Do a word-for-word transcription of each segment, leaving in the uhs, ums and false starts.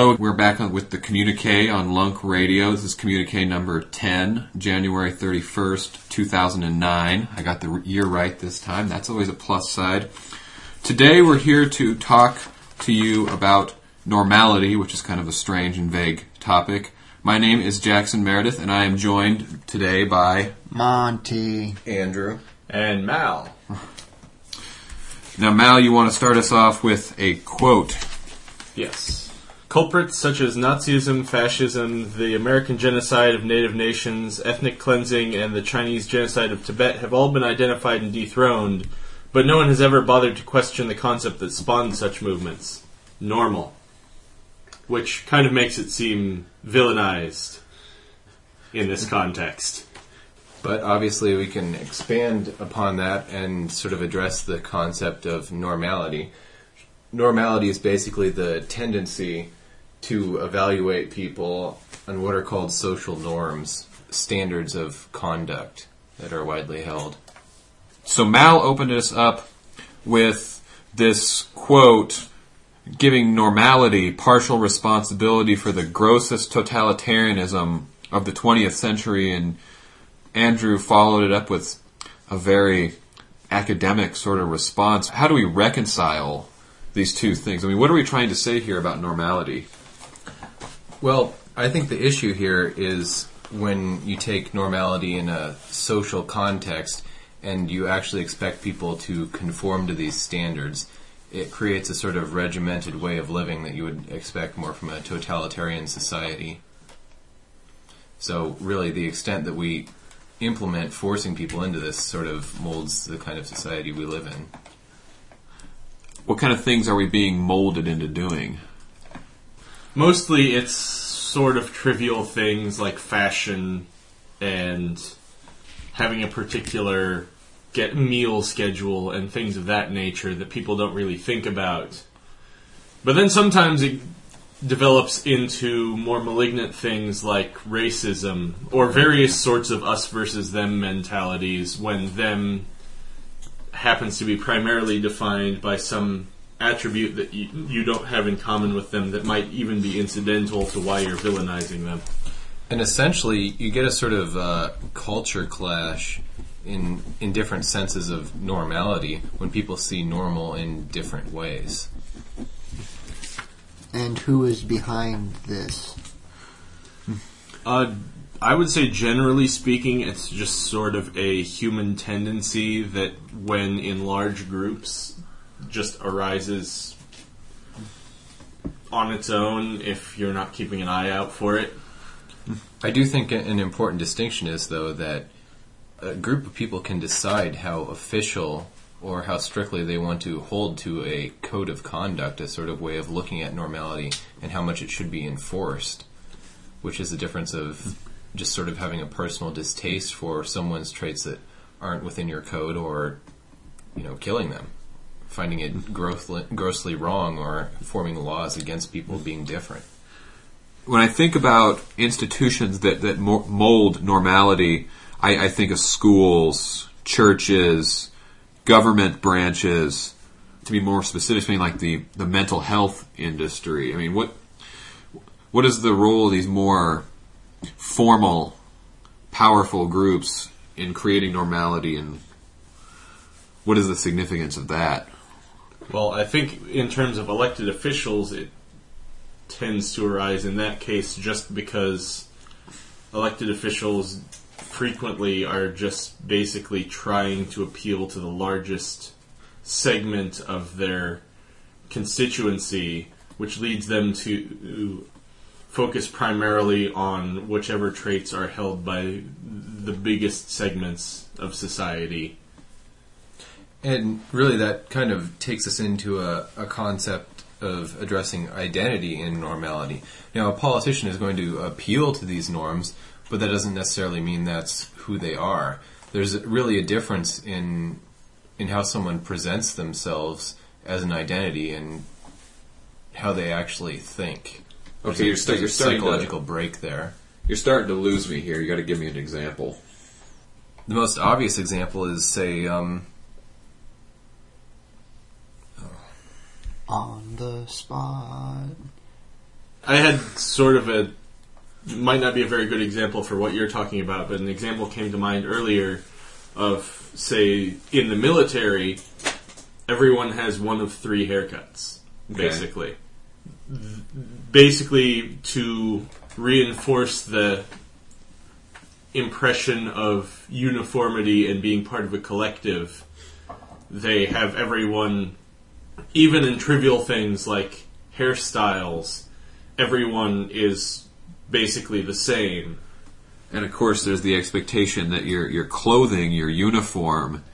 Hello, we're back on with the communique on Lunk Radio. This is communique number ten, January thirty-first, two thousand nine. I got the year right this time. That's always a plus side. Today we're here to talk to you about normality, which is kind of a strange and vague topic. My name is Jackson Meredith, and I am joined today by... Monty. Andrew. And Mal. Now, Mal, you want to start us off with a quote. Yes. Culprits such as Nazism, fascism, the American genocide of native nations, ethnic cleansing, and the Chinese genocide of Tibet have all been identified and dethroned, but no one has ever bothered to question the concept that spawned such movements. Normal. Which kind of makes it seem villainized in this context. But obviously we can expand upon that and sort of address the concept of normality. Normality is basically the tendency to evaluate people on what are called social norms, standards of conduct that are widely held. So Mal opened us up with this quote, giving normality partial responsibility for the grossest totalitarianism of the twentieth century, and Andrew followed it up with a very academic sort of response. How do we reconcile these two things? I mean, what are we trying to say here about normality? Well, I think the issue here is when you take normality in a social context and you actually expect people to conform to these standards, it creates a sort of regimented way of living that you would expect more from a totalitarian society. So really, the extent that we implement forcing people into this sort of molds the kind of society we live in. What kind of things are we being molded into doing? Mostly it's sort of trivial things like fashion and having a particular get meal schedule and things of that nature that people don't really think about. But then sometimes it develops into more malignant things like racism or various sorts of us versus them mentalities when them happens to be primarily defined by some attribute that you, you don't have in common with them that might even be incidental to why you're villainizing them. And essentially, you get a sort of uh, culture clash in in different senses of normality when people see normal in different ways. And who is behind this? Uh, I would say, generally speaking, it's just sort of a human tendency that, when in large groups, just arises on its own if you're not keeping an eye out for it. I do think an important distinction is, though, that a group of people can decide how official or how strictly they want to hold to a code of conduct, a sort of way of looking at normality, and how much it should be enforced, which is the difference of just sort of having a personal distaste for someone's traits that aren't within your code or, you know, killing them, finding it grossly, grossly wrong or forming laws against people being different. When I think about institutions that, that mold normality, I, I think of schools, churches, government branches, to be more specific, something like the, the mental health industry. I mean, what what is the role of these more formal, powerful groups in creating normality, and what is the significance of that? Well, I think in terms of elected officials, it tends to arise in that case just because elected officials frequently are just basically trying to appeal to the largest segment of their constituency, which leads them to focus primarily on whichever traits are held by the biggest segments of society. And really that kind of takes us into a, a concept of addressing identity in normality. Now, a politician is going to appeal to these norms, but that doesn't necessarily mean that's who they are. There's really a difference in in how someone presents themselves as an identity and how they actually think. There's okay, a, you're, st- you're starting psychological to, break there. You're starting to lose me here. You got to give me an example. The most obvious example is, say, um, on the spot. I had sort of a, might not be a very good example for what you're talking about, but an example came to mind earlier of, say, in the military, everyone has one of three haircuts, basically. Okay. Basically, to reinforce the impression of uniformity and being part of a collective, they have everyone, even in trivial things like hairstyles, everyone is basically the same. And of course there's the expectation that your your clothing, your uniform,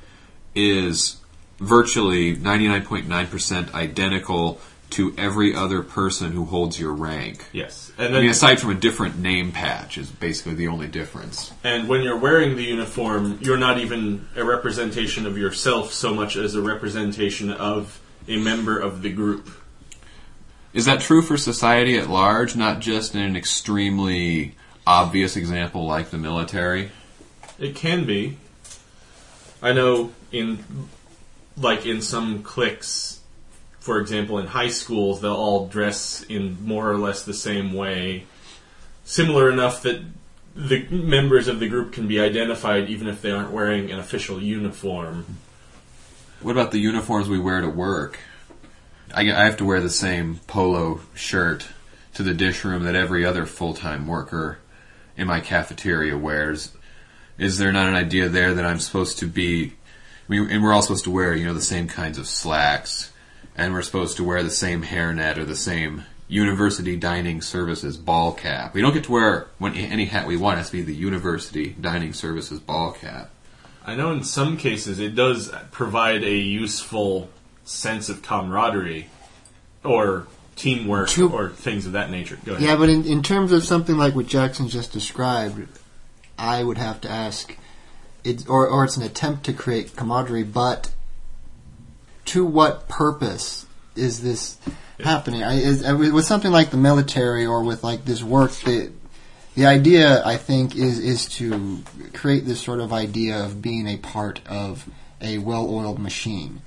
is virtually ninety-nine point nine percent identical to every other person who holds your rank. Yes. And then, I mean, aside from a different name patch is basically the only difference. And when you're wearing the uniform, you're not even a representation of yourself so much as a representation of a member of the group. Is that true for society at large, not just in an extremely obvious example like the military? It can be. I know in, like in some cliques, for example, in high schools, they'll all dress in more or less the same way, similar enough that the members of the group can be identified even if they aren't wearing an official uniform. What about the uniforms we wear to work? I have to wear the same polo shirt to the dish room that every other full-time worker in my cafeteria wears. Is there not an idea there that I'm supposed to be... I mean, and we're all supposed to wear, you know, the same kinds of slacks, and we're supposed to wear the same hairnet or the same university dining services ball cap. We don't get to wear any hat we want. It has to be the university dining services ball cap. I know in some cases it does provide a useful sense of camaraderie or teamwork to, or things of that nature. Go ahead. Yeah, but in, in terms of something like what Jackson just described, I would have to ask, it, or, or it's an attempt to create camaraderie, but to what purpose is this yeah. happening? I, is, with something like the military or with like this work, the, the idea, I think, is, is to create this sort of idea of being a part of a well-oiled machine,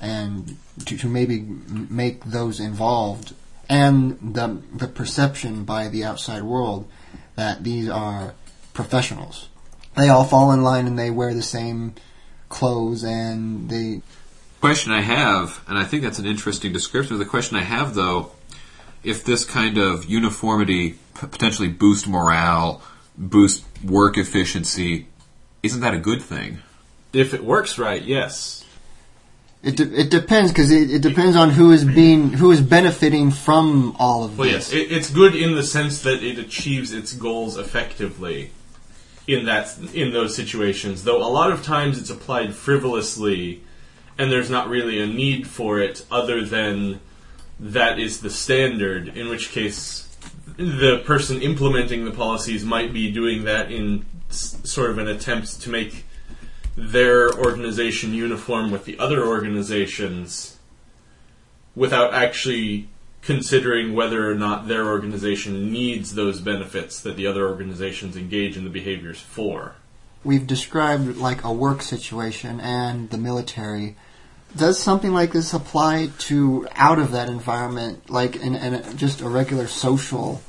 and to, to maybe make those involved and the the perception by the outside world that these are professionals. They all fall in line and they wear the same clothes and they... Question I have, and I think that's an interesting description, the question I have, though, if this kind of uniformity p- potentially boosts morale, boosts work efficiency, isn't that a good thing? If it works right, yes. It de- it depends because it, it depends on who is being who is benefiting from all of well, this. Well, yes, it, it's good in the sense that it achieves its goals effectively in that in those situations. Though a lot of times it's applied frivolously, and there's not really a need for it other than that is the standard. In which case, the person implementing the policies might be doing that in s- sort of an attempt to make their organization uniform with the other organizations without actually considering whether or not their organization needs those benefits that the other organizations engage in the behaviors for. We've described like a work situation and the military. Does something like this apply to out of that environment, like in, in just a regular social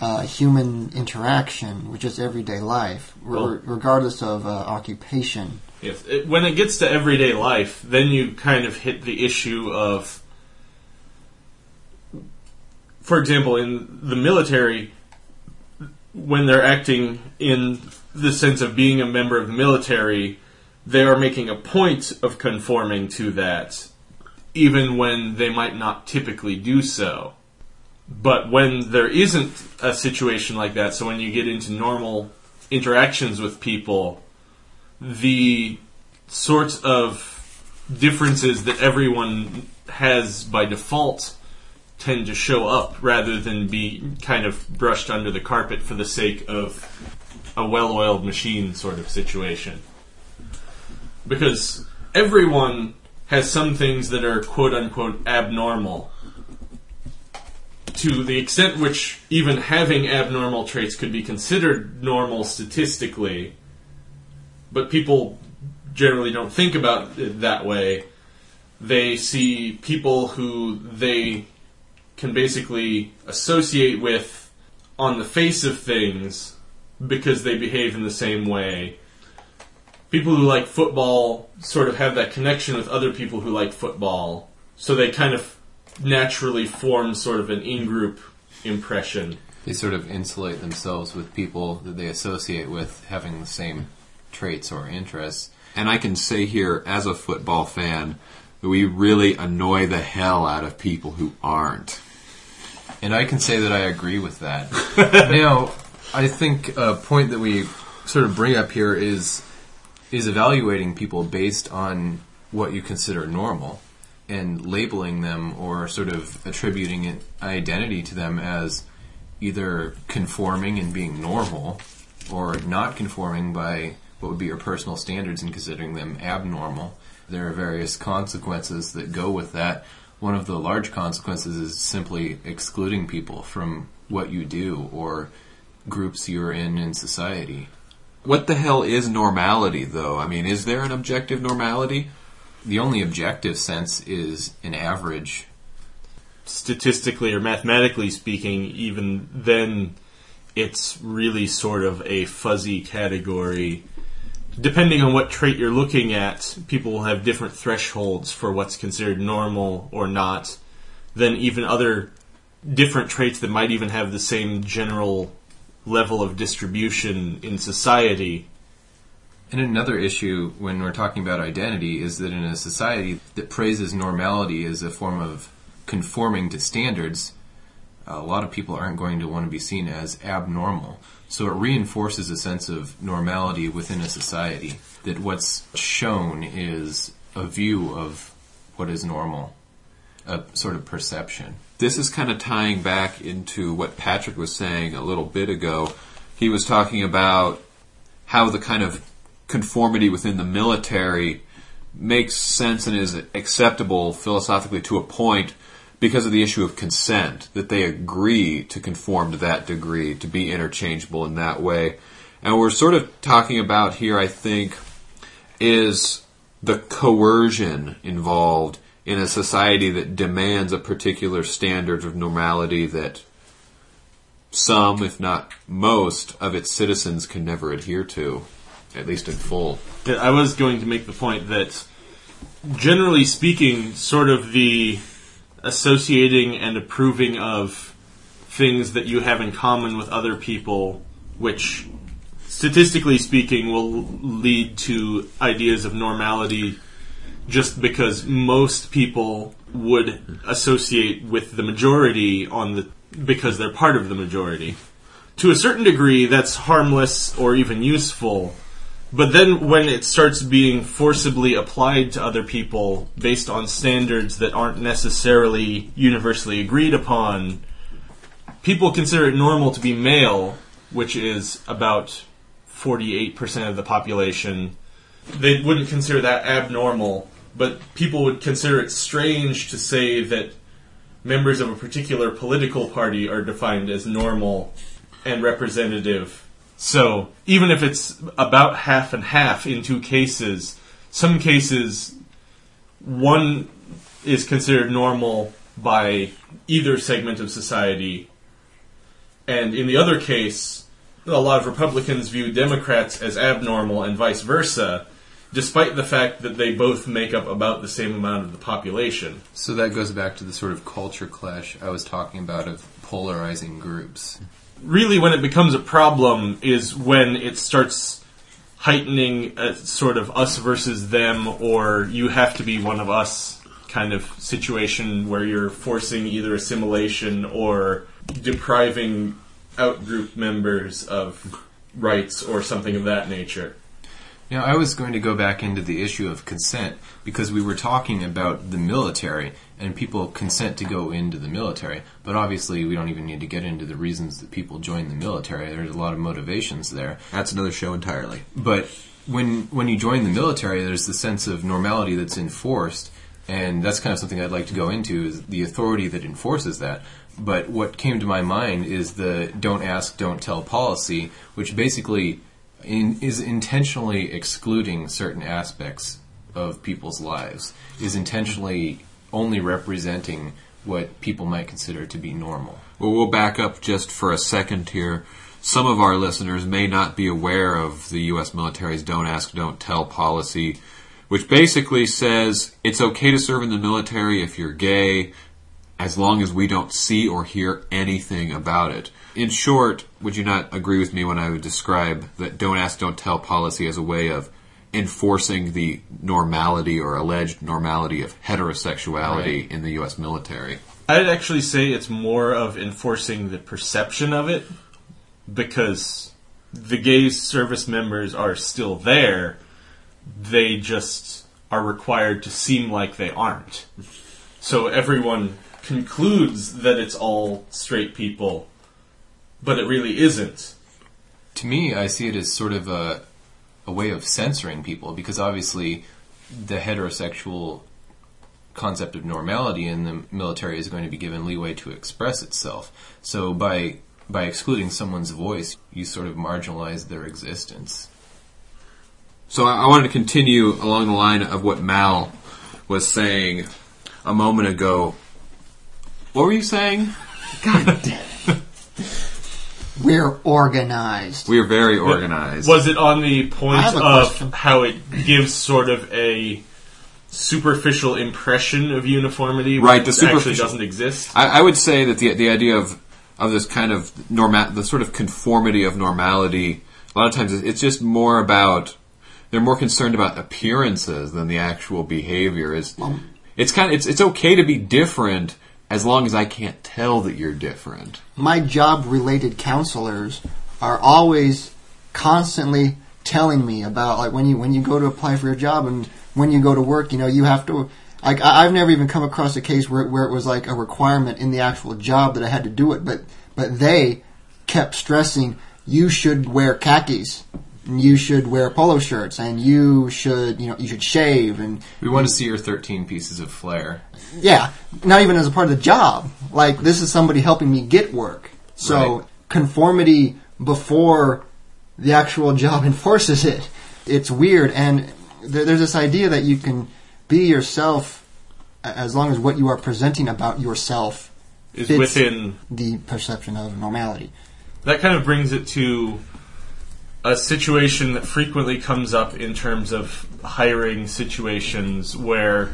Uh, human interaction, which is everyday life, well, re- regardless of uh, occupation? Yes. It, when it gets to everyday life, then you kind of hit the issue of, for example, in the military, when they're acting in the sense of being a member of the military, they are making a point of conforming to that, even when they might not typically do so. But when there isn't a situation like that, so when you get into normal interactions with people, the sorts of differences that everyone has by default tend to show up rather than be kind of brushed under the carpet for the sake of a well-oiled machine sort of situation. Because everyone has some things that are quote-unquote abnormal, to the extent which even having abnormal traits could be considered normal statistically, but people generally don't think about it that way. They see people who they can basically associate with on the face of things because they behave in the same way. People who like football sort of have that connection with other people who like football, so they kind of naturally form sort of an in-group impression. They sort of insulate themselves with people that they associate with having the same traits or interests. And I can say here, as a football fan, that we really annoy the hell out of people who aren't. And I can say that I agree with that. Now, I think a point that we sort of bring up here is is evaluating people based on what you consider normal and labeling them or sort of attributing an identity to them as either conforming and being normal or not conforming by what would be your personal standards and considering them abnormal. There are various consequences that go with that. One of the large consequences is simply excluding people from what you do or groups you're in in society. What the hell is normality, though? I mean, is there an objective normality? The only objective sense is an average. Statistically or mathematically speaking, even then, it's really sort of a fuzzy category. Depending on what trait you're looking at, people will have different thresholds for what's considered normal or not than even other different traits that might even have the same general level of distribution in society. And another issue when we're talking about identity is that in a society that praises normality as a form of conforming to standards, a lot of people aren't going to want to be seen as abnormal. So it reinforces a sense of normality within a society, that what's shown is a view of what is normal, a sort of perception. This is kind of tying back into what Patrick was saying a little bit ago. He was talking about how the kind of conformity within the military makes sense and is acceptable philosophically to a point because of the issue of consent, that they agree to conform to that degree, to be interchangeable in that way. And what we're sort of talking about here, I think, is the coercion involved in a society that demands a particular standard of normality that some, if not most, of its citizens can never adhere to, at least in full. I was going to make the point that, generally speaking, sort of the associating and approving of things that you have in common with other people, which statistically speaking will lead to ideas of normality just because most people would associate with the majority on the because they're part of the majority. To a certain degree, that's harmless or even useful, but then when it starts being forcibly applied to other people based on standards that aren't necessarily universally agreed upon, people consider it normal to be male, which is about forty-eight percent of the population. They wouldn't consider that abnormal, but people would consider it strange to say that members of a particular political party are defined as normal and representative. So, even if it's about half and half in two cases, some cases, one is considered normal by either segment of society. And in the other case, a lot of Republicans view Democrats as abnormal and vice versa, despite the fact that they both make up about the same amount of the population. So that goes back to the sort of culture clash I was talking about of polarizing groups. Really, when it becomes a problem is when it starts heightening a sort of us versus them, or you have to be one of us kind of situation where you're forcing either assimilation or depriving outgroup members of rights or something of that nature. Now, I was going to go back into the issue of consent because we were talking about the military and people consent to go into the military. But obviously, we don't even need to get into the reasons that people join the military. There's a lot of motivations there. That's another show entirely. But when when you join the military, there's the sense of normality that's enforced. And that's kind of something I'd like to go into, is the authority that enforces that. But what came to my mind is the don't ask, don't tell policy, which basically In, is intentionally excluding certain aspects of people's lives, is intentionally only representing what people might consider to be normal. Well, we'll back up just for a second here. Some of our listeners may not be aware of the U S military's Don't Ask, Don't Tell policy, which basically says it's okay to serve in the military if you're gay, as long as we don't see or hear anything about it. In short, would you not agree with me when I would describe that Don't Ask, Don't Tell policy as a way of enforcing the normality or alleged normality of heterosexuality right. in the U S military? I'd actually say it's more of enforcing the perception of it, because the gay service members are still there. They just are required to seem like they aren't. So everyone concludes that it's all straight people, but it really isn't. To me, I see it as sort of a, a way of censoring people, because obviously the heterosexual concept of normality in the military is going to be given leeway to express itself. So by by excluding someone's voice, you sort of marginalize their existence. So I wanted to continue along the line of what Mal was saying a moment ago. What were you saying? God damn it. We're organized. We're very organized. Was it on the point of question. How it gives sort of a superficial impression of uniformity, right, which actually doesn't exist? I, I would say that the the idea of, of this kind of norma- the sort of conformity of normality, a lot of times it's just more about... They're more concerned about appearances than the actual behavior. It's, it's kind of it's it's okay to be different as long as I can't tell that you're different. My job-related counselors are always constantly telling me about, like, when you when you go to apply for your job and when you go to work, you know, you have to. Like, I've never even come across a case where where it was like a requirement in the actual job that I had to do it, but but they kept stressing you should wear khakis. You should wear polo shirts, and you should, you know, you should shave. And we want to see your thirteen pieces of flair. Yeah, not even as a part of the job. Like, this is somebody helping me get work. So right. Conformity before the actual job enforces it. It's weird, and th- there's this idea that you can be yourself as long as what you are presenting about yourself is within the perception of normality. That kind of brings it to a situation that frequently comes up in terms of hiring situations where,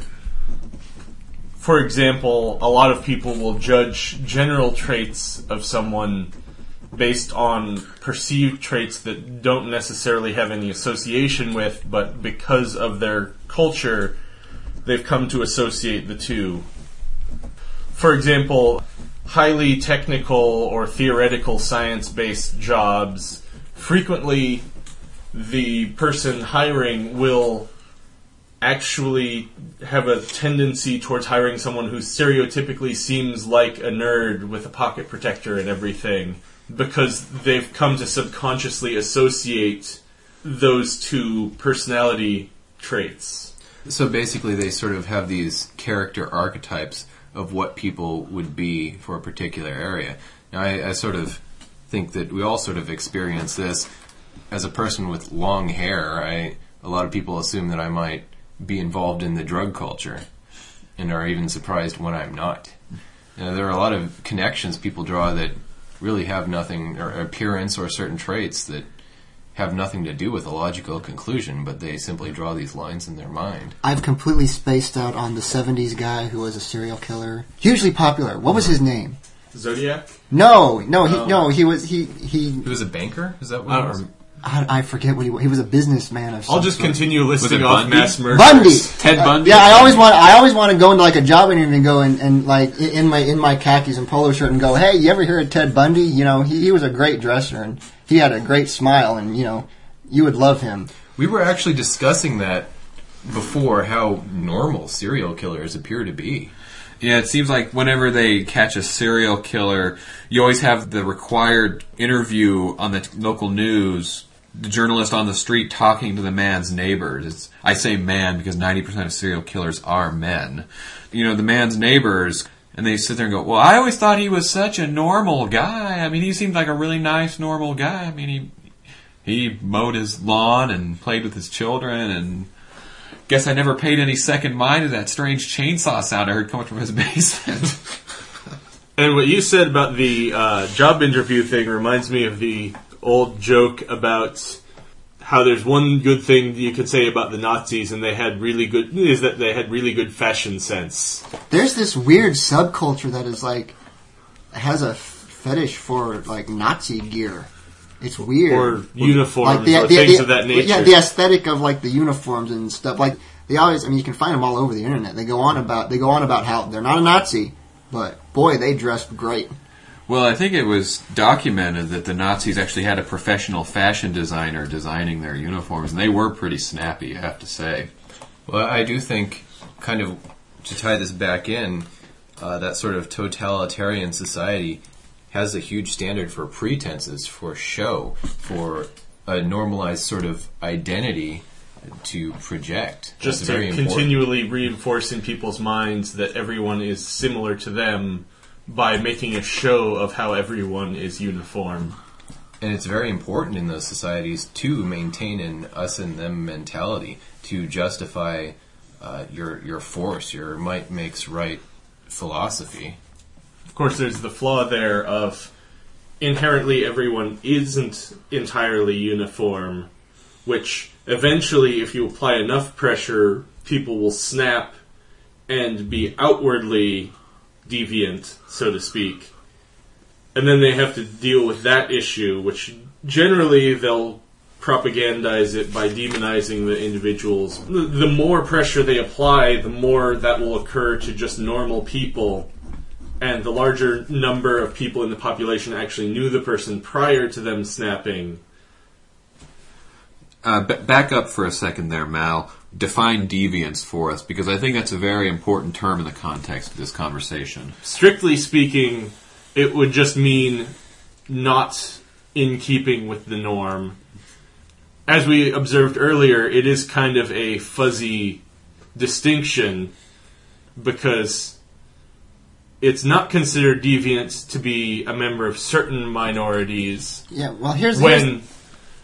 for example, a lot of people will judge general traits of someone based on perceived traits that don't necessarily have any association with, but because of their culture, they've come to associate the two. For example, highly technical or theoretical science-based jobs, frequently, the person hiring will actually have a tendency towards hiring someone who stereotypically seems like a nerd with a pocket protector and everything, because they've come to subconsciously associate those two personality traits. So basically they sort of have these character archetypes of what people would be for a particular area. Now, I, I sort of... think that we all sort of experience this. As a person with long hair, I, a lot of people assume that I might be involved in the drug culture and are even surprised when I'm not. You know, there are a lot of connections people draw that really have nothing, or appearance or certain traits that have nothing to do with a logical conclusion, but they simply draw these lines in their mind. I've completely spaced out on the seventies guy who was a serial killer. Hugely popular. What was his name? Zodiac? No, no, he, um, no, he was he, he. He was a banker. Is that what? I, it was? I, I forget what he was. He was a businessman. Of some I'll just sort. continue listing off Bundy? mass murders. Bundy, Ted Bundy. Uh, yeah, I always want. I always want to go into like a job interview and go and, and like in my in my khakis and polo shirt and go, hey, you ever hear of Ted Bundy? You know, he, he was a great dresser and he had a great smile, and you know, you would love him. We were actually discussing that before, how normal serial killers appear to be. Yeah, it seems like whenever they catch a serial killer, you always have the required interview on the local news, the journalist on the street talking to the man's neighbors. It's, I say man because ninety percent of serial killers are men. You know, the man's neighbors, and they sit there and go, well, I always thought he was such a normal guy. I mean, he seemed like a really nice, normal guy. I mean, he he mowed his lawn and played with his children, and guess I never paid any second mind to that strange chainsaw sound I heard coming from his basement. And what you said about the uh, job interview thing reminds me of the old joke about how there's one good thing you could say about the Nazis, and they had really good is that they had really good fashion sense. There's this weird subculture that is like has a fetish for like Nazi gear. It's weird. Or uniforms like the, or the, things the, of that nature. Yeah, the aesthetic of like the uniforms and stuff. Like they always, I mean, you can find them all over the internet. They go on about they go on about how they're not a Nazi, but boy, they dressed great. Well, I think it was documented that the Nazis actually had a professional fashion designer designing their uniforms, and they were pretty snappy, I have to say. Well, I do think, kind of, to tie this back in, uh, that sort of totalitarian society has a huge standard for pretenses, for show, for a normalized sort of identity to project. Just That's to very continually important. Reinforce in people's minds that everyone is similar to them by making a show of how everyone is uniform. And it's very important in those societies to maintain an us-and-them mentality to justify uh, your your force, your might makes right philosophy. Of course, there's the flaw there of inherently everyone isn't entirely uniform, which eventually, if you apply enough pressure, people will snap and be outwardly deviant, so to speak. And then they have to deal with that issue, which generally they'll propagandize it by demonizing the individuals. The more pressure they apply, the more that will occur to just normal people. And the larger number of people in the population actually knew the person prior to them snapping. Uh, b- back up for a second there, Mal. Define deviance for us, because I think that's a very important term in the context of this conversation. Strictly speaking, it would just mean not in keeping with the norm. As we observed earlier, it is kind of a fuzzy distinction, because it's not considered deviant to be a member of certain minorities. Yeah, well, here's the when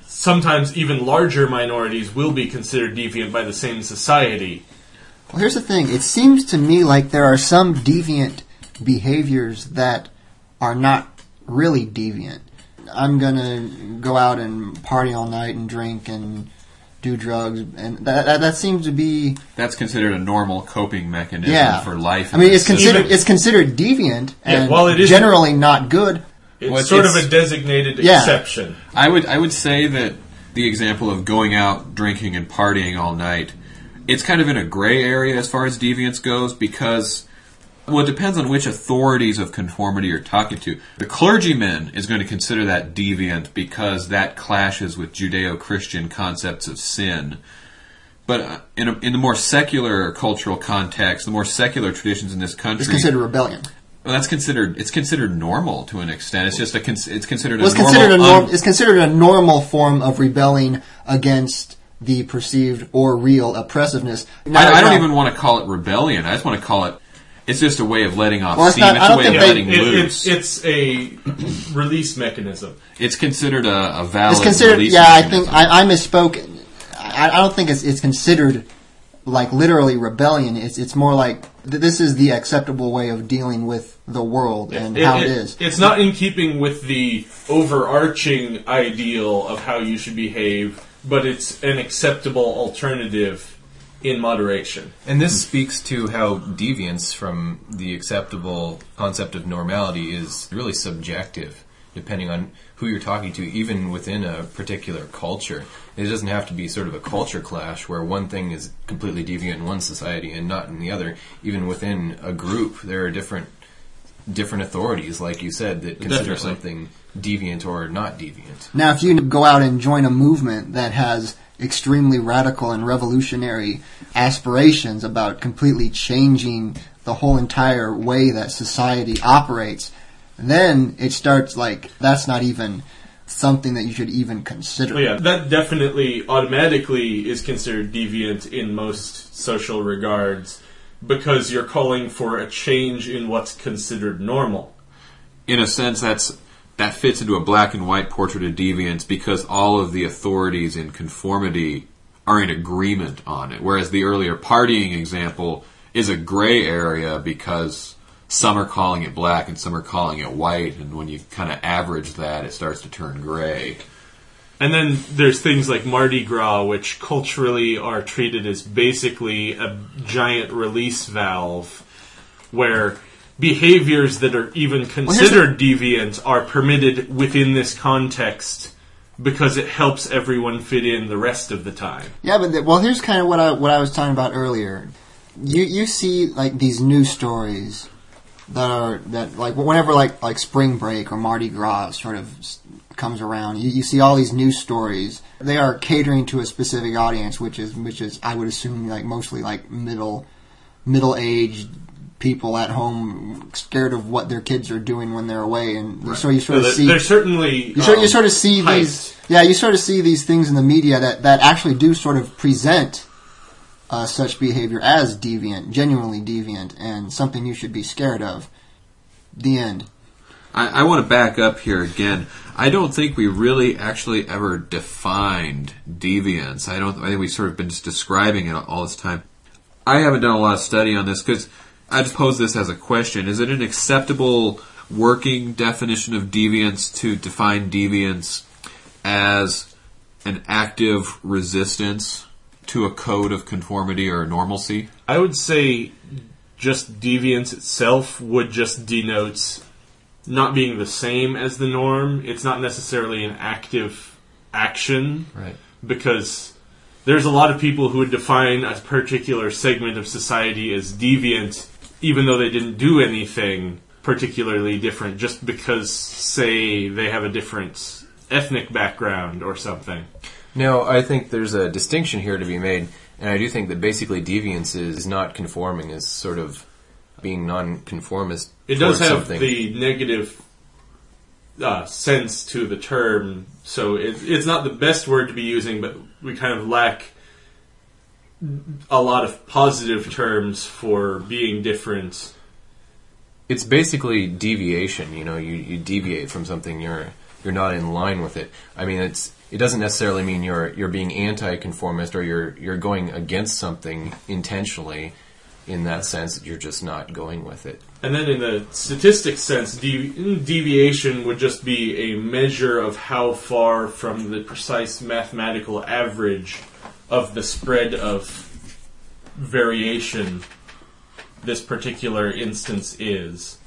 sometimes even larger minorities will be considered deviant by the same society. Well, here's the thing. It seems to me like there are some deviant behaviors that are not really deviant. I'm going to go out and party all night and drink and do drugs, and that, that, that seems to be... That's considered a normal coping mechanism yeah. for life. I mean, it's considered even, it's considered deviant and yeah, while it is generally not good. It's well, sort it's, of a designated yeah. exception. I would I would say that the example of going out, drinking, and partying all night, it's kind of in a gray area as far as deviance goes because, well, it depends on which authorities of conformity you're talking to. The clergyman is going to consider that deviant because that clashes with Judeo-Christian concepts of sin. But in, a, in the more secular cultural context, the more secular traditions in this country... It's considered rebellion. Well, that's considered. It's considered normal to an extent. It's just a. It's considered. Well, it's a normal, considered a norm, un- It's considered a normal form of rebelling against the perceived or real oppressiveness. Now, I, I don't now, even want to call it rebellion. I just want to call it. It's just a way of letting off well, steam. It's, not, it's a way of letting it, loose. It, it's, it's a release mechanism. It's considered a, a valid. It's considered. Release yeah, mechanism. I think I, I misspoke. I, I don't think it's it's considered. Like literally rebellion, it's it's more like th- this is the acceptable way of dealing with the world and it, how it, it is. It's not in keeping with the overarching ideal of how you should behave, but it's an acceptable alternative in moderation. And this speaks to how deviance from the acceptable concept of normality is really subjective, depending on who you're talking to, even within a particular culture. It doesn't have to be sort of a culture clash where one thing is completely deviant in one society and not in the other. Even within a group, there are different different authorities, like you said, that consider Definitely. something deviant or not deviant. Now, if you go out and join a movement that has extremely radical and revolutionary aspirations about completely changing the whole entire way that society operates, then it starts like, that's not even something that you should even consider. Well, yeah, that definitely automatically is considered deviant in most social regards because you're calling for a change in what's considered normal. In a sense, that's that fits into a black and white portrait of deviance because all of the authorities in conformity are in agreement on it, whereas the earlier partying example is a gray area because some are calling it black and some are calling it white, and when you kind of average that, it starts to turn gray. And then there's things like Mardi Gras, which culturally are treated as basically a giant release valve, where behaviors that are even considered deviant are permitted within this context because it helps everyone fit in the rest of the time. Yeah, but the, well, here's kind of what I what I was talking about earlier. You you see like these news stories that are that like whenever like like spring break or Mardi Gras sort of comes around, you, you see all these news stories. They are catering to a specific audience, which is which is I would assume like mostly like middle middle aged people at home, scared of what their kids are doing when they're away, and right. so you sort of so see. They're certainly you sort, um, you sort of see hyped. these. Yeah, you sort of see these things in the media that, that actually do sort of present uh, such behavior as deviant, genuinely deviant, and something you should be scared of. The end. I, I want to back up here again. I don't think we really actually ever defined deviance. I don't. I think we've sort of been just describing it all this time. I haven't done a lot of study on this because. I just pose this as a question. Is it an acceptable working definition of deviance to define deviance as an active resistance to a code of conformity or normalcy? I would say just deviance itself would just denote not being the same as the norm. It's not necessarily an active action. Right. Because there's a lot of people who would define a particular segment of society as deviant even though they didn't do anything particularly different, just because, say, they have a different ethnic background or something. No, I think there's a distinction here to be made, and I do think that basically deviance is not conforming, is sort of being non-conformist. It does have something. The negative uh, sense to the term, so it, it's not the best word to be using, but we kind of lack a lot of positive terms for being different. It's basically deviation, you know, you, you deviate from something, you're you're not in line with it. I mean, it's it doesn't necessarily mean you're you're being anti-conformist or you're you're going against something intentionally in that sense, that you're just not going with it. And then in the statistics sense, devi- deviation would just be a measure of how far from the precise mathematical average of the spread of variation this particular instance is.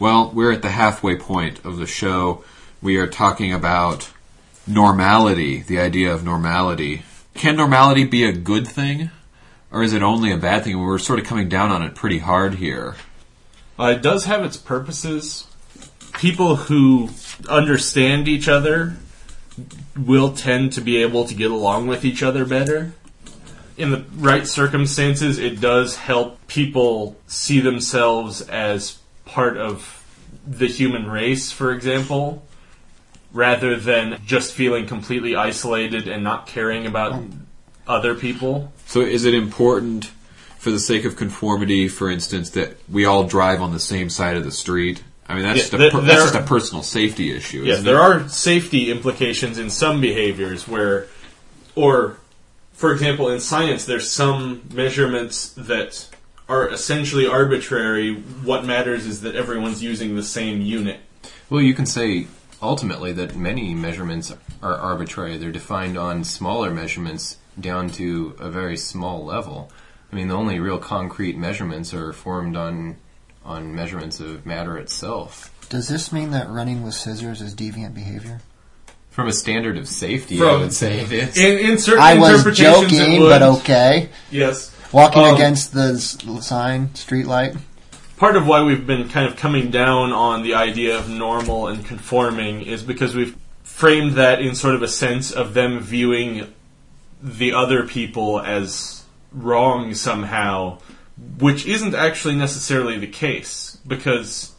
Well, we're at the halfway point of the show. We are talking about normality, the idea of normality. Can normality be a good thing, or is it only a bad thing? We're sort of coming down on it pretty hard here. Uh, it does have its purposes. People who understand each other will tend to be able to get along with each other better. In the right circumstances, it does help people see themselves as part of the human race, for example, rather than just feeling completely isolated and not caring about other people. So is it important, for the sake of conformity, for instance, that we all drive on the same side of the street? I mean, that's, yeah, just, a per- there, that's just a personal safety issue, isn't yeah, there it? Are safety implications in some behaviors where, or, for example, in science, there's some measurements that are essentially arbitrary. What matters is that everyone's using the same unit. Well, you can say, ultimately, that many measurements are arbitrary. They're defined on smaller measurements down to a very small level. I mean, the only real concrete measurements are formed on... on measurements of matter itself. Does this mean that running with scissors is deviant behavior? From a standard of safety, From, I would say it is. In, in certain I was joking, but okay. Yes. Walking um, against the sign, street light. Part of why we've been kind of coming down on the idea of normal and conforming is because we've framed that in sort of a sense of them viewing the other people as wrong somehow, which isn't actually necessarily the case, because,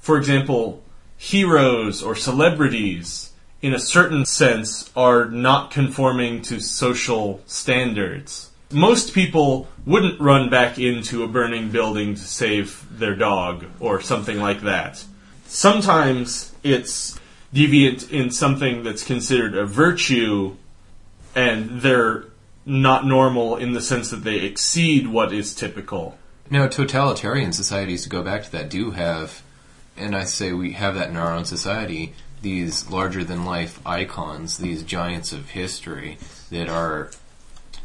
for example, heroes or celebrities, in a certain sense, are not conforming to social standards. Most people wouldn't run back into a burning building to save their dog or something like that. Sometimes it's deviant in something that's considered a virtue, and they're not normal in the sense that they exceed what is typical. No, totalitarian societies, to go back to that, do have, and I say we have that in our own society, these larger-than-life icons, these giants of history that are,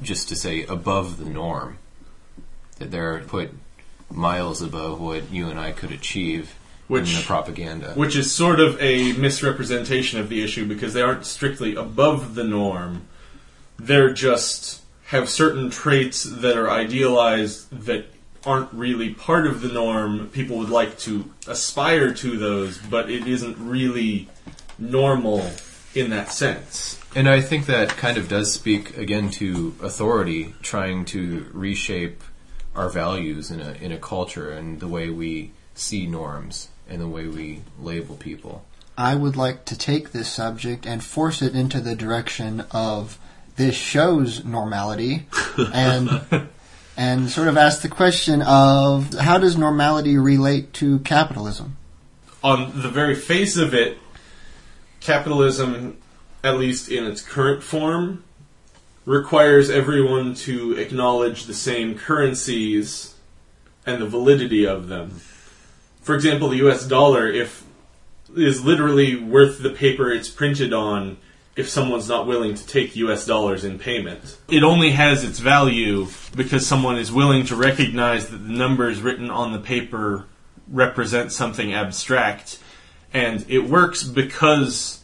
just to say, above the norm, that they're put miles above what you and I could achieve which, in the propaganda. Which is sort of a misrepresentation of the issue, because they aren't strictly above the norm. They're just have certain traits that are idealized that aren't really part of the norm. People would like to aspire to those, but it isn't really normal in that sense. And I think that kind of does speak, again, to authority trying to reshape our values in a in a culture and the way we see norms and the way we label people. I would like to take this subject and force it into the direction of this show's normality and and sort of ask the question of how does normality relate to capitalism? On the very face of it, capitalism, at least in its current form, requires everyone to acknowledge the same currencies and the validity of them. For example, the U S dollar if is literally worth the paper it's printed on if someone's not willing to take U S dollars in payment. It only has its value because someone is willing to recognize that the numbers written on the paper represent something abstract, and it works because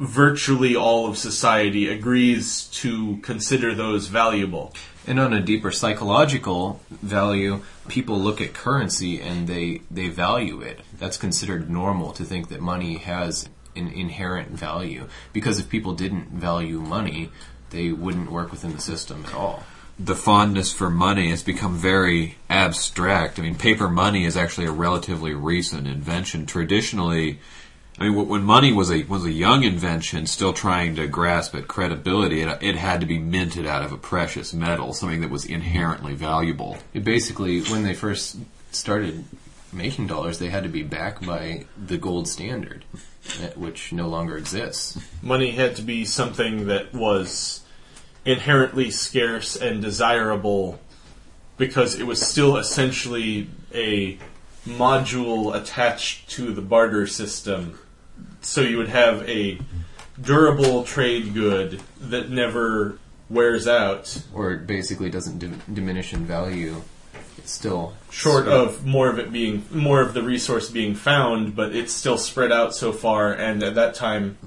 virtually all of society agrees to consider those valuable. And on a deeper psychological value, people look at currency and they, they value it. That's considered normal to think that money has an inherent value. Because if people didn't value money, they wouldn't work within the system at all. The fondness for money has become very abstract. I mean, paper money is actually a relatively recent invention. Traditionally, I mean, when money was a was a young invention, still trying to grasp at credibility, it, it had to be minted out of a precious metal, something that was inherently valuable. It basically, when they first started making dollars, they had to be backed by the gold standard, which no longer exists. Money had to be something that was inherently scarce and desirable because it was still essentially a module attached to the barter system. So you would have a durable trade good that never wears out. Or it basically doesn't dim- diminish in value. It's still short spread. Of more of it being more of the resource being found, but it's still spread out so far, and at that time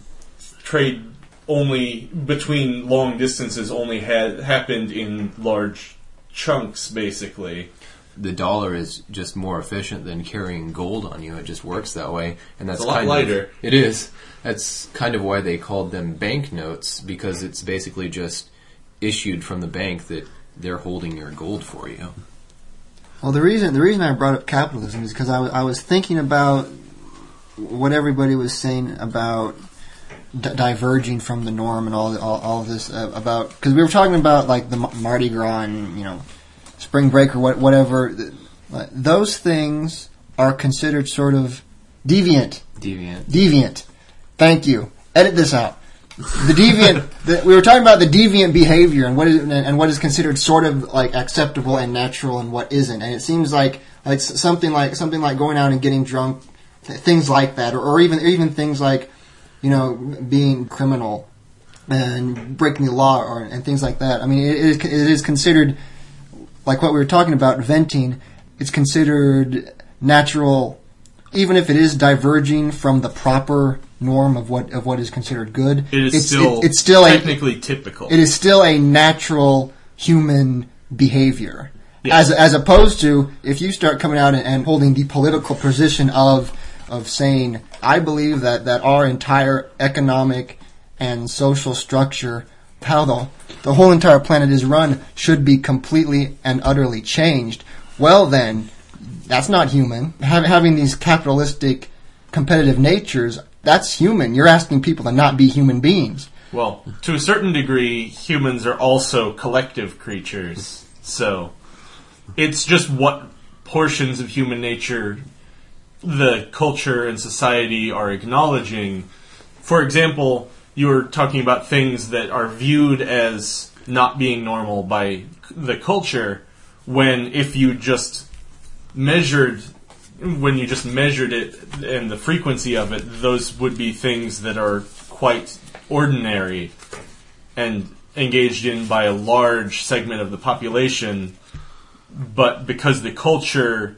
trade only between long distances only had happened in large chunks basically. The dollar is just more efficient than carrying gold on you. It just works that way, and that's it's a lot kind lighter. Of, it is. That's kind of why they called them banknotes, because it's basically just issued from the bank that they're holding your gold for you. Well, the reason the reason I brought up capitalism is because I, w- I was thinking about what everybody was saying about d- diverging from the norm and all the, all, all this uh, about because we were talking about like the M- Mardi Gras and you know. Spring break or what, whatever, those things are considered sort of deviant. Deviant. Deviant. Thank you. Edit this out. The deviant. the, we were talking about the deviant behavior and what is and what is considered sort of like acceptable and natural and what isn't. And it seems like like something like something like going out and getting drunk, th- things like that, or, or even even things like you know being criminal and breaking the law or and things like that. I mean, it, it, is, it is considered. Like what we were talking about, venting, it's considered natural, even if it is diverging from the proper norm of what of what is considered good. It is it's, still, it, it's still technically a, typical. It is still a natural human behavior, yeah. as as opposed to if you start coming out and, and holding the political position of of saying, I believe that, that our entire economic and social structure, how the the whole entire planet is run, should be completely and utterly changed. Well then, that's not human. Hav- having these capitalistic, competitive natures, that's human. You're asking people to not be human beings. Well, to a certain degree, humans are also collective creatures. So, it's just what portions of human nature the culture and society are acknowledging. For example, you were talking about things that are viewed as not being normal by the culture. when if you just measured when you just measured it and the frequency of it, those would be things that are quite ordinary and engaged in by a large segment of the population, but because the culture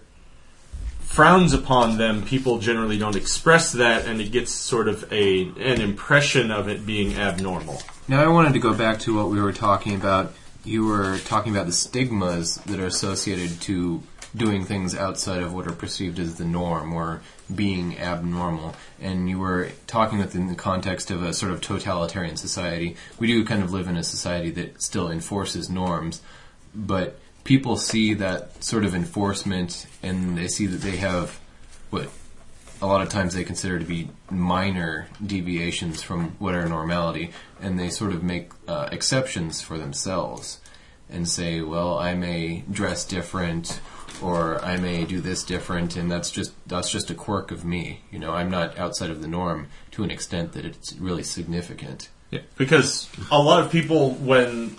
frowns upon them, people generally don't express that, and it gets sort of a an impression of it being abnormal. Now, I wanted to go back to what we were talking about. You were talking about the stigmas that are associated to doing things outside of what are perceived as the norm or being abnormal, and you were talking within the context of a sort of totalitarian society. We do kind of live in a society that still enforces norms, but people see that sort of enforcement and they see that they have what a lot of times they consider to be minor deviations from what are normality, and they sort of make uh, exceptions for themselves and say, well, I may dress different, or I may do this different, and that's just that's just a quirk of me. You know, I'm not outside of the norm to an extent that it's really significant. Yeah, because a lot of people, when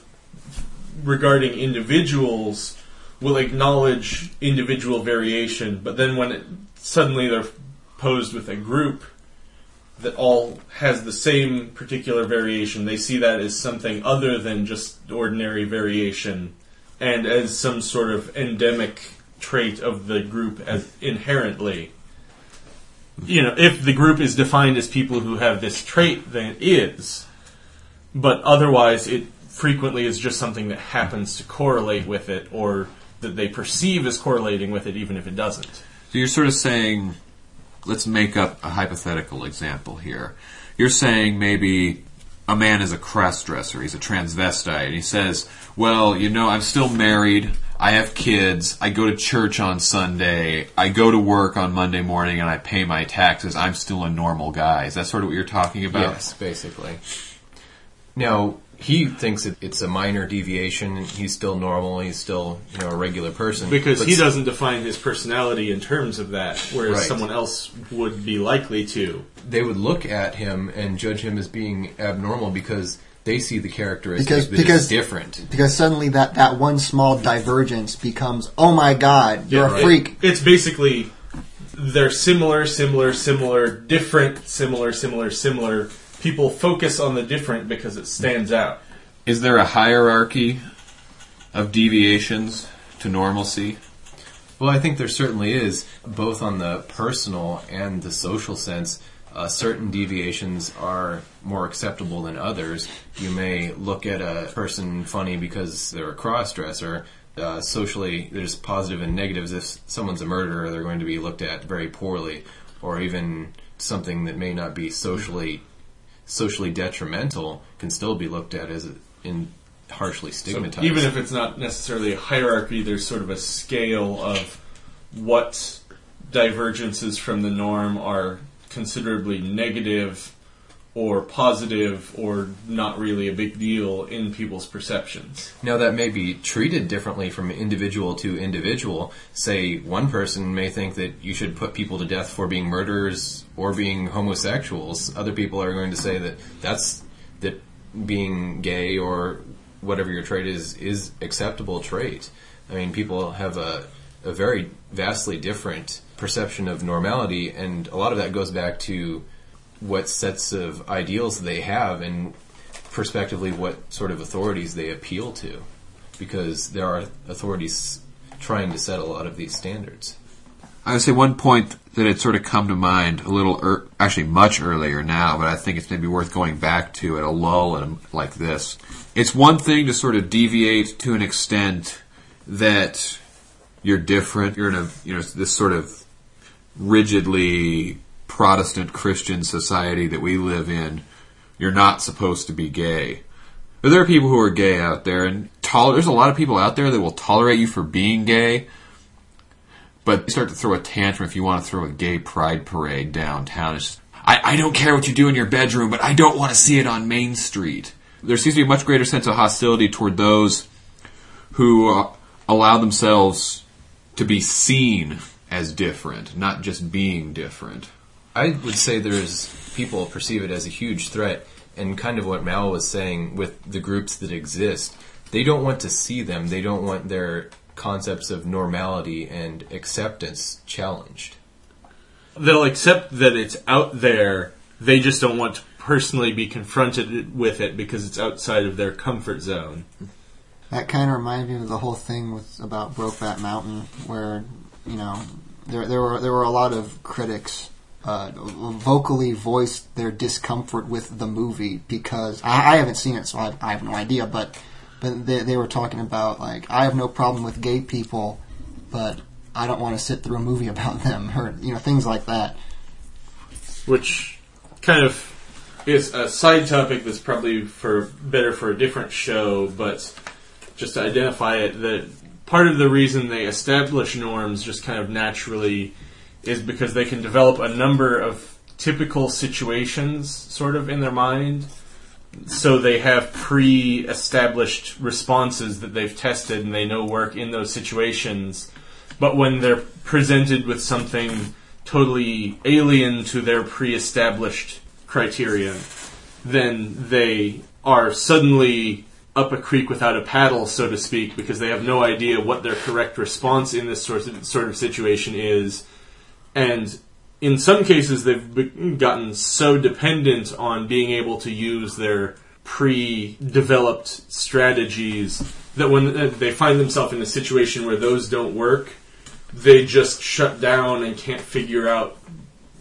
regarding individuals, will acknowledge individual variation, but then when it, suddenly they're posed with a group that all has the same particular variation, they see that as something other than just ordinary variation, and as some sort of endemic trait of the group as inherently. You know, if the group is defined as people who have this trait, then it is. But otherwise, it frequently is just something that happens to correlate with it, or that they perceive as correlating with it, even if it doesn't. So you're sort of saying, let's make up a hypothetical example here. You're saying maybe a man is a cross-dresser, he's a transvestite, and he says, well, you know, I'm still married, I have kids, I go to church on Sunday, I go to work on Monday morning, and I pay my taxes, I'm still a normal guy. Is that sort of what you're talking about? Yes, basically. Now, he thinks that it's a minor deviation, he's still normal, he's still, you know, a regular person. Because he doesn't define his personality in terms of that, whereas right. someone else would be likely to. They would look at him and judge him as being abnormal because they see the characteristics because, that because, is different. Because suddenly that, that one small divergence becomes, oh my God, you're yeah, right. a freak. It, it's basically they're similar, similar, similar, different, similar, similar, similar. People focus on the different because it stands out. Is there a hierarchy of deviations to normalcy? Well, I think there certainly is, both on the personal and the social sense. Uh, certain deviations are more acceptable than others. You may look at a person funny because they're a cross-dresser. Uh, socially, there's positive and negatives. If someone's a murderer, they're going to be looked at very poorly, or even something that may not be socially socially detrimental can still be looked at as in harshly stigmatized. So even if it's not necessarily a hierarchy, there's sort of a scale of what divergences from the norm are considerably negative or positive or not really a big deal in people's perceptions. Now, that may be treated differently from individual to individual. Say, one person may think that you should put people to death for being murderers or being homosexuals. Other people are going to say that that's that being gay or whatever your trait is is acceptable trait. I mean, people have a, a very vastly different perception of normality, and a lot of that goes back to what sets of ideals they have and, prospectively, what sort of authorities they appeal to, because there are authorities trying to set a lot of these standards. I would say one point that had sort of come to mind a little, er- actually much earlier now, but I think it's maybe worth going back to at a lull and like this. It's one thing to sort of deviate to an extent that you're different, you're in a, you know, this sort of rigidly Protestant Christian society that we live in, you're not supposed to be gay. But there are people who are gay out there, and tol- there's a lot of people out there that will tolerate you for being gay, but they start to throw a tantrum if you want to throw a gay pride parade downtown. It's just, I, I don't care what you do in your bedroom, but I don't want to see it on Main Street. There seems to be a much greater sense of hostility toward those who uh, allow themselves to be seen as different, not just being different. I would say there's people perceive it as a huge threat, and kind of what Mal was saying with the groups that exist. They don't want to see them. They don't want their concepts of normality and acceptance challenged. They'll accept that it's out there. They just don't want to personally be confronted with it because it's outside of their comfort zone. That kind of reminded me of the whole thing with about Brokeback Mountain, where, you know, there there were there were a lot of critics uh, vocally voiced their discomfort with the movie because I, I haven't seen it, so I, I have no idea. But but they, they were talking about, like, I have no problem with gay people, but I don't want to sit through a movie about them, or, you know, things like that. Which kind of is a side topic that's probably for better for a different show, but just to identify it, that part of the reason they establish norms just kind of naturally is because they can develop a number of typical situations sort of in their mind, so they have pre-established responses that they've tested and they know work in those situations. But when they're presented with something totally alien to their pre-established criteria, then they are suddenly up a creek without a paddle, so to speak, because they have no idea what their correct response in this sort of, sort of situation is. And in some cases, they've gotten so dependent on being able to use their pre-developed strategies that when they find themselves in a situation where those don't work, they just shut down and can't figure out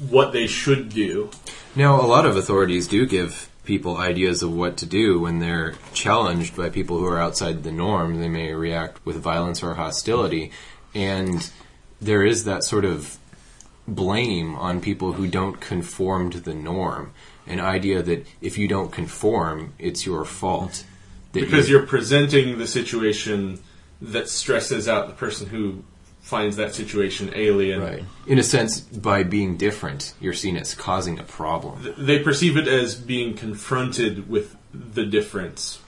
what they should do. Now, a lot of authorities do give people ideas of what to do when they're challenged by people who are outside the norm. They may react with violence or hostility, and there is that sort of blame on people who don't conform to the norm, an idea that if you don't conform, it's your fault. Because you're, you're presenting the situation that stresses out the person who finds that situation alien. Right. In a sense, by being different, you're seen as causing a problem. They perceive it as being confronted with the difference,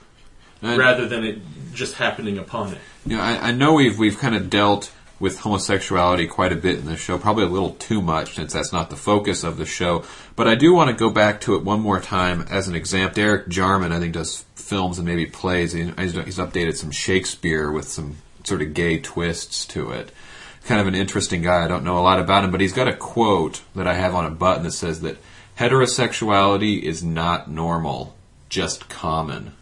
and rather than it just happening upon it. You know, I, I know we've we've kind of dealt with homosexuality quite a bit in this show, probably a little too much, since that's not the focus of the show. But I do want to go back to it one more time as an example. Derek Jarman, I think, does films and maybe plays. He's updated some Shakespeare with some sort of gay twists to it. Kind of an interesting guy. I don't know a lot about him, but he's got a quote that I have on a button that says that heterosexuality is not normal, just common.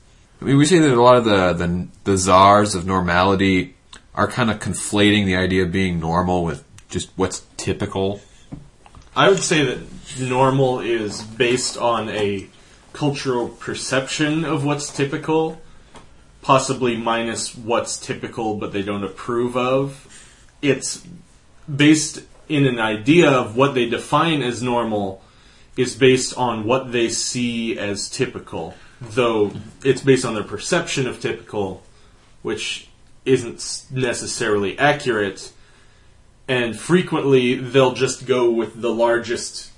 I mean, we see that a lot of the, the, the czars of normality are kind of conflating the idea of being normal with just what's typical. I would say that normal is based on a cultural perception of what's typical, possibly minus what's typical but they don't approve of. It's based in an idea of what they define as normal is based on what they see as typical, though it's based on their perception of typical, which isn't necessarily accurate, and frequently they'll just go with the largest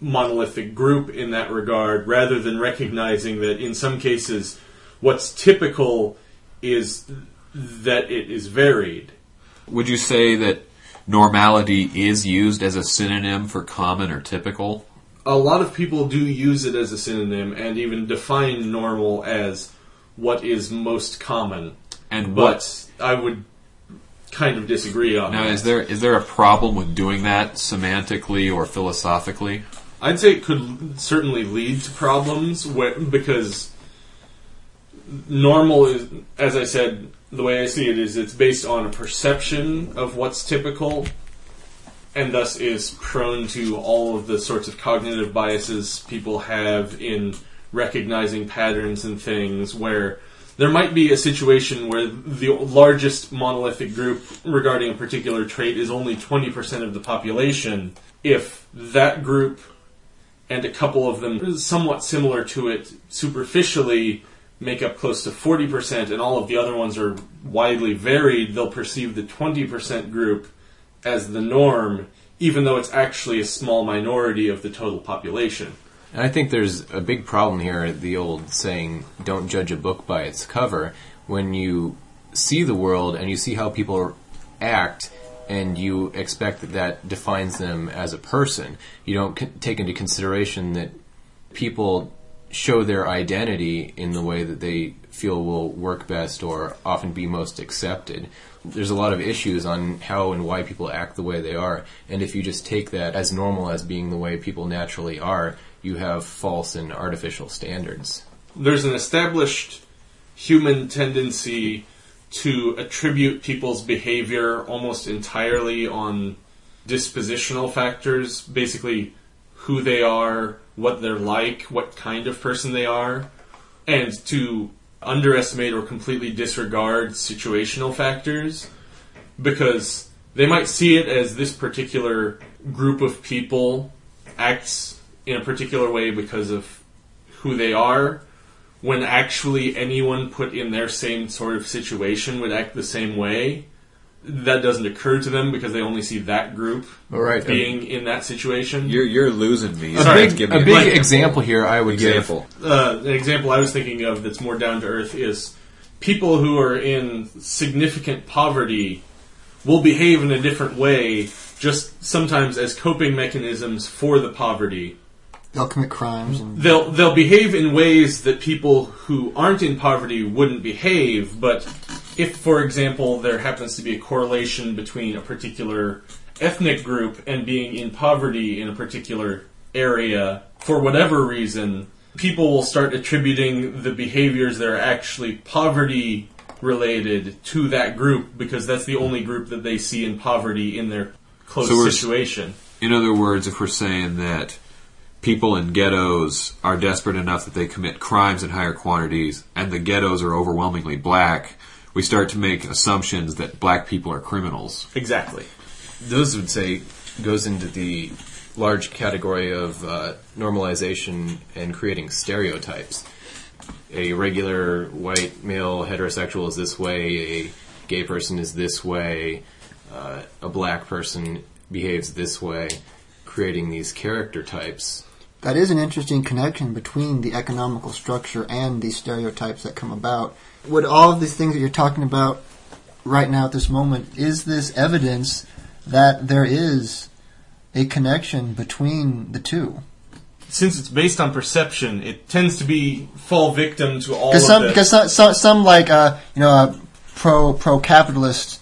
monolithic group in that regard, rather than recognizing that in some cases what's typical is that it is varied. Would you say that normality is used as a synonym for common or typical? A lot of people do use it as a synonym and even define normal as what is most common. And what but I would kind of disagree on. Now, that. is there is there a problem with doing that semantically or philosophically? I'd say it could certainly lead to problems where, because normal is, as I said, the way I see it is it's based on a perception of what's typical, and thus is prone to all of the sorts of cognitive biases people have in recognizing patterns and things, where there might be a situation where the largest monolithic group regarding a particular trait is only twenty percent of the population. If that group and a couple of them somewhat similar to it superficially make up close to forty percent, and all of the other ones are widely varied, they'll perceive the twenty percent group as the norm, even though it's actually a small minority of the total population. And I think there's a big problem here, the old saying, don't judge a book by its cover. When you see the world and you see how people act, and you expect that that defines them as a person, you don't take into consideration that people show their identity in the way that they feel will work best or often be most accepted. There's a lot of issues on how and why people act the way they are, and if you just take that as normal as being the way people naturally are, you have false and artificial standards. There's an established human tendency to attribute people's behavior almost entirely on dispositional factors, basically who they are, what they're like, what kind of person they are, and to underestimate or completely disregard situational factors, because they might see it as this particular group of people acts in a particular way because of who they are, when actually anyone put in their same sort of situation would act the same way. That doesn't occur to them because they only see that group All right. being um, in that situation. You're you're losing me. A Sorry, big, give me a big example. example here I would example. give. Uh, an example I was thinking of that's more down to earth is people who are in significant poverty will behave in a different way, just sometimes as coping mechanisms for the poverty. They'll commit crimes. And they'll they'll behave in ways that people who aren't in poverty wouldn't behave, but if, for example, there happens to be a correlation between a particular ethnic group and being in poverty in a particular area, for whatever reason, people will start attributing the behaviors that are actually poverty-related to that group because that's the only group that they see in poverty in their close so situation. In other words, if we're saying that people in ghettos are desperate enough that they commit crimes in higher quantities and the ghettos are overwhelmingly black, we start to make assumptions that black people are criminals. Exactly. Those would say goes into the large category of uh, normalization and creating stereotypes. A regular white male heterosexual is this way, a gay person is this way, uh, a black person behaves this way, creating these character types. That is an interesting connection between the economical structure and the stereotypes that come about. Would all of these things that you're talking about right now at this moment, is this evidence that there is a connection between the two? Since it's based on perception, it tends to be fall victim to all of some, this. Because some, so, some like uh, you know, uh, pro pro capitalist,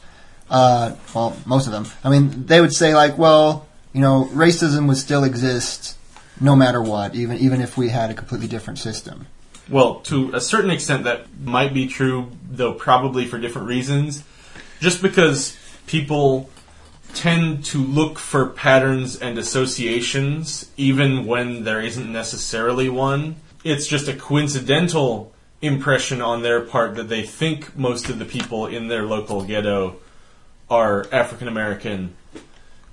uh, well, most of them. I mean, they would say like, well, you know, racism would still exist no matter what, even even if we had a completely different system. Well, to a certain extent, that might be true, though probably for different reasons. Just because people tend to look for patterns and associations, even when there isn't necessarily one, it's just a coincidental impression on their part that they think most of the people in their local ghetto are African American.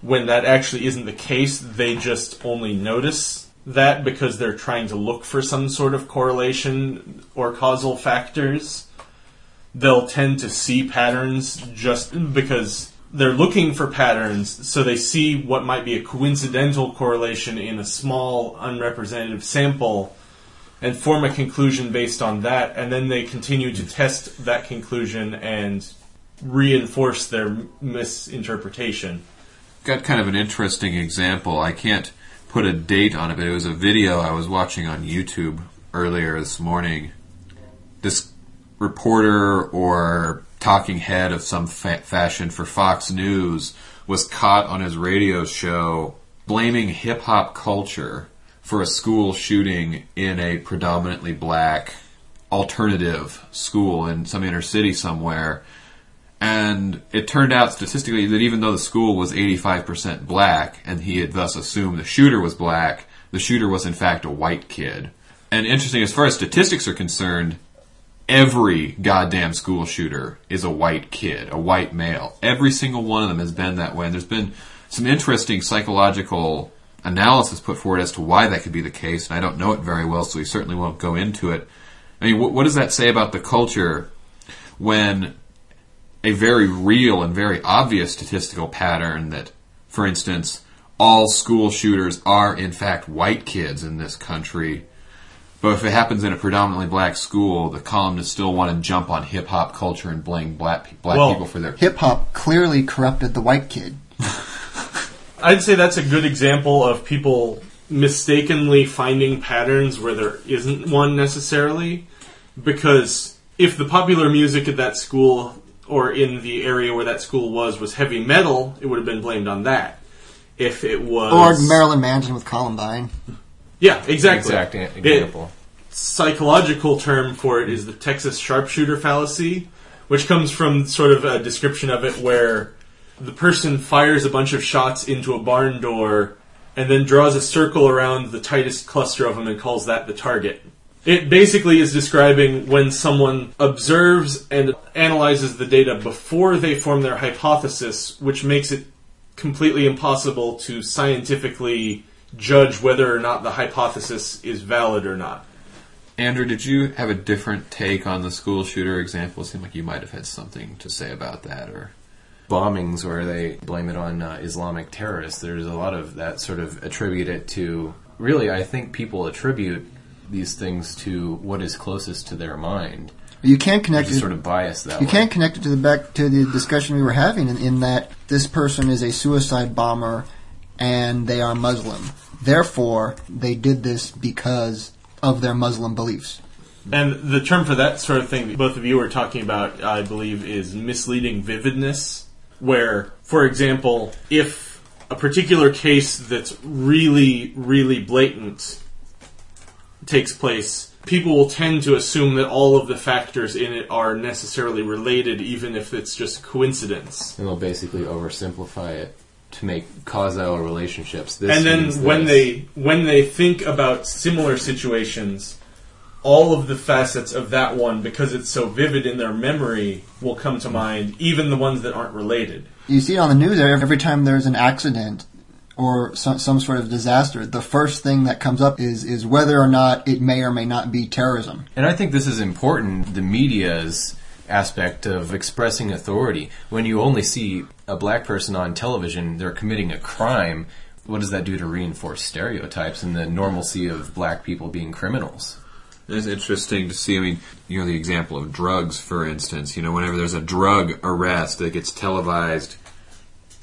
When that actually isn't the case, they just only notice that because they're trying to look for some sort of correlation or causal factors. They'll tend to see patterns just because they're looking for patterns, so they see what might be a coincidental correlation in a small, unrepresentative sample and form a conclusion based on that, and then they continue to test that conclusion and reinforce their misinterpretation. Got kind of an interesting example. I can't put a date on it, but it was a video I was watching on YouTube earlier this morning. This reporter or talking head of some fa- fashion for Fox News was caught on his radio show blaming hip-hop culture for a school shooting in a predominantly black alternative school in some inner city somewhere. And it turned out statistically that even though the school was eighty-five percent black, and he had thus assumed the shooter was black, the shooter was in fact a white kid. And interesting, as far as statistics are concerned, every goddamn school shooter is a white kid, a white male. Every single one of them has been that way. And there's been some interesting psychological analysis put forward as to why that could be the case, and I don't know it very well, so we certainly won't go into it. I mean, what, what does that say about the culture when a very real and very obvious statistical pattern that, for instance, all school shooters are, in fact, white kids in this country. But if it happens in a predominantly black school, the columnists still want to jump on hip-hop culture and blame black, black well, people for their... hip-hop clearly corrupted the white kid. I'd say that's a good example of people mistakenly finding patterns where there isn't one necessarily, because if the popular music at that school or in the area where that school was was heavy metal, it would have been blamed on that. If it was... Or Marilyn Manson with Columbine. Yeah, exactly. Exact example. It, psychological term for it is the Texas Sharpshooter fallacy, which comes from sort of a description of it where the person fires a bunch of shots into a barn door and then draws a circle around the tightest cluster of them and calls that the target. It basically is describing when someone observes and analyzes the data before they form their hypothesis, which makes it completely impossible to scientifically judge whether or not the hypothesis is valid or not. Andrew, did you have a different take on the school shooter example? It seemed like you might have had something to say about that, or... Bombings where they blame it on uh, Islamic terrorists. There's a lot of that sort of attribute it to... Really, I think people attribute these things to what is closest to their mind. You can't connect it to, sort of bias that. You way. Can't connect it to the back to the discussion we were having in, in that this person is a suicide bomber and they are Muslim. Therefore, they did this because of their Muslim beliefs. And the term for that sort of thing that both of you were talking about, I believe, is misleading vividness, where, for example, if a particular case that's really, really blatant takes place, people will tend to assume that all of the factors in it are necessarily related, even if it's just coincidence. And they'll basically oversimplify it to make causal relationships. This and then when this. they when they think about similar situations, all of the facets of that one, because it's so vivid in their memory, will come to mind, even the ones that aren't related. You see it on the news every time there's an accident or some, some sort of disaster, the first thing that comes up is, is whether or not it may or may not be terrorism. And I think this is important, the media's aspect of expressing authority. When you only see a black person on television, they're committing a crime. What does that do to reinforce stereotypes and the normalcy of black people being criminals? It's interesting to see, I mean, you know, the example of drugs, for instance. You know, whenever there's a drug arrest that gets televised,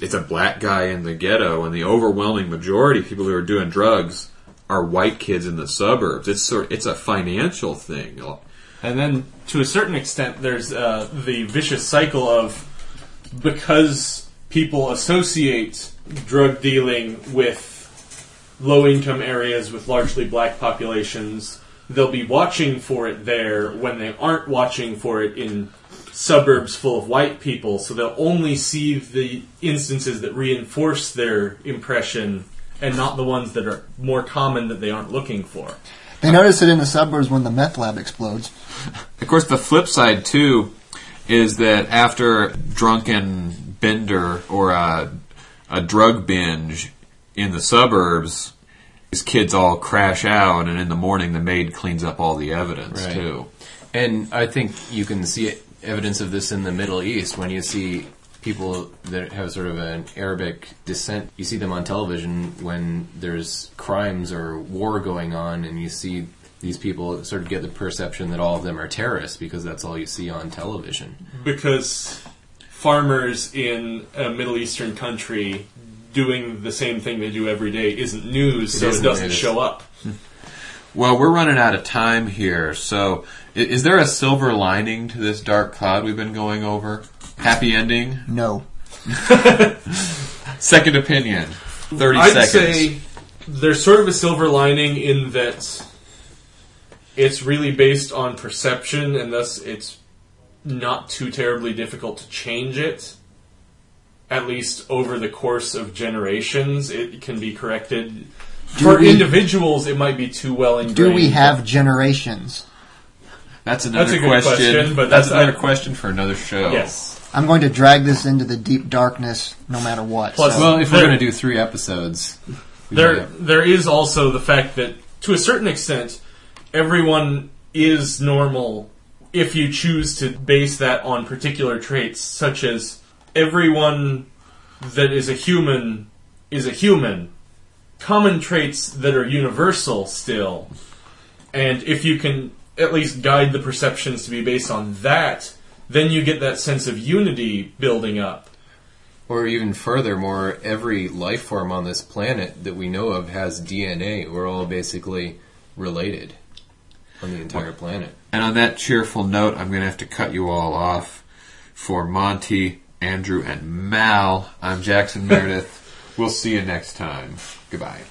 it's a black guy in the ghetto, and the overwhelming majority of people who are doing drugs are white kids in the suburbs. It's sort of, it's a financial thing. And then, to a certain extent, there's uh, the vicious cycle of, because people associate drug dealing with low-income areas with largely black populations, they'll be watching for it there when they aren't watching for it in suburbs full of white people, so they'll only see the instances that reinforce their impression and not the ones that are more common that they aren't looking for. They notice it in the suburbs when the meth lab explodes. Of course, the flip side, too, is that after a drunken bender or a, a drug binge in the suburbs, these kids all crash out, and in the morning the maid cleans up all the evidence, right. too. And I think you can see it. Evidence of this in the Middle East, when you see people that have sort of an Arabic descent, you see them on television when there's crimes or war going on, and you see these people sort of get the perception that all of them are terrorists because that's all you see on television. Because farmers in a Middle Eastern country doing the same thing they do every day isn't news, it so isn't, it doesn't it show up. Well, we're running out of time here, so is there a silver lining to this dark cloud we've been going over? Happy ending? No. Second opinion. thirty I'd seconds. I'd say there's sort of a silver lining in that it's really based on perception, and thus it's not too terribly difficult to change it. At least over the course of generations, it can be corrected. Do For we, individuals, it might be too well ingrained. Do we have generations? That's another that's a question. question but that's, that's another I, question for another show. Yes, I'm going to drag this into the deep darkness, no matter what. Plus, so. Well, if there, we're going to do three episodes, there there is also the fact that, to a certain extent, everyone is normal if you choose to base that on particular traits, such as everyone that is a human is a human. Common traits that are universal still, and if you can at least guide the perceptions to be based on that, then you get that sense of unity building up. Or even furthermore, every life form on this planet that we know of has D N A. We're all basically related. on the entire planet. And on that cheerful note, I'm going to have to cut you all off. For Monty, Andrew, and Mal, I'm Jackson Meredith. We'll see you next time. Goodbye.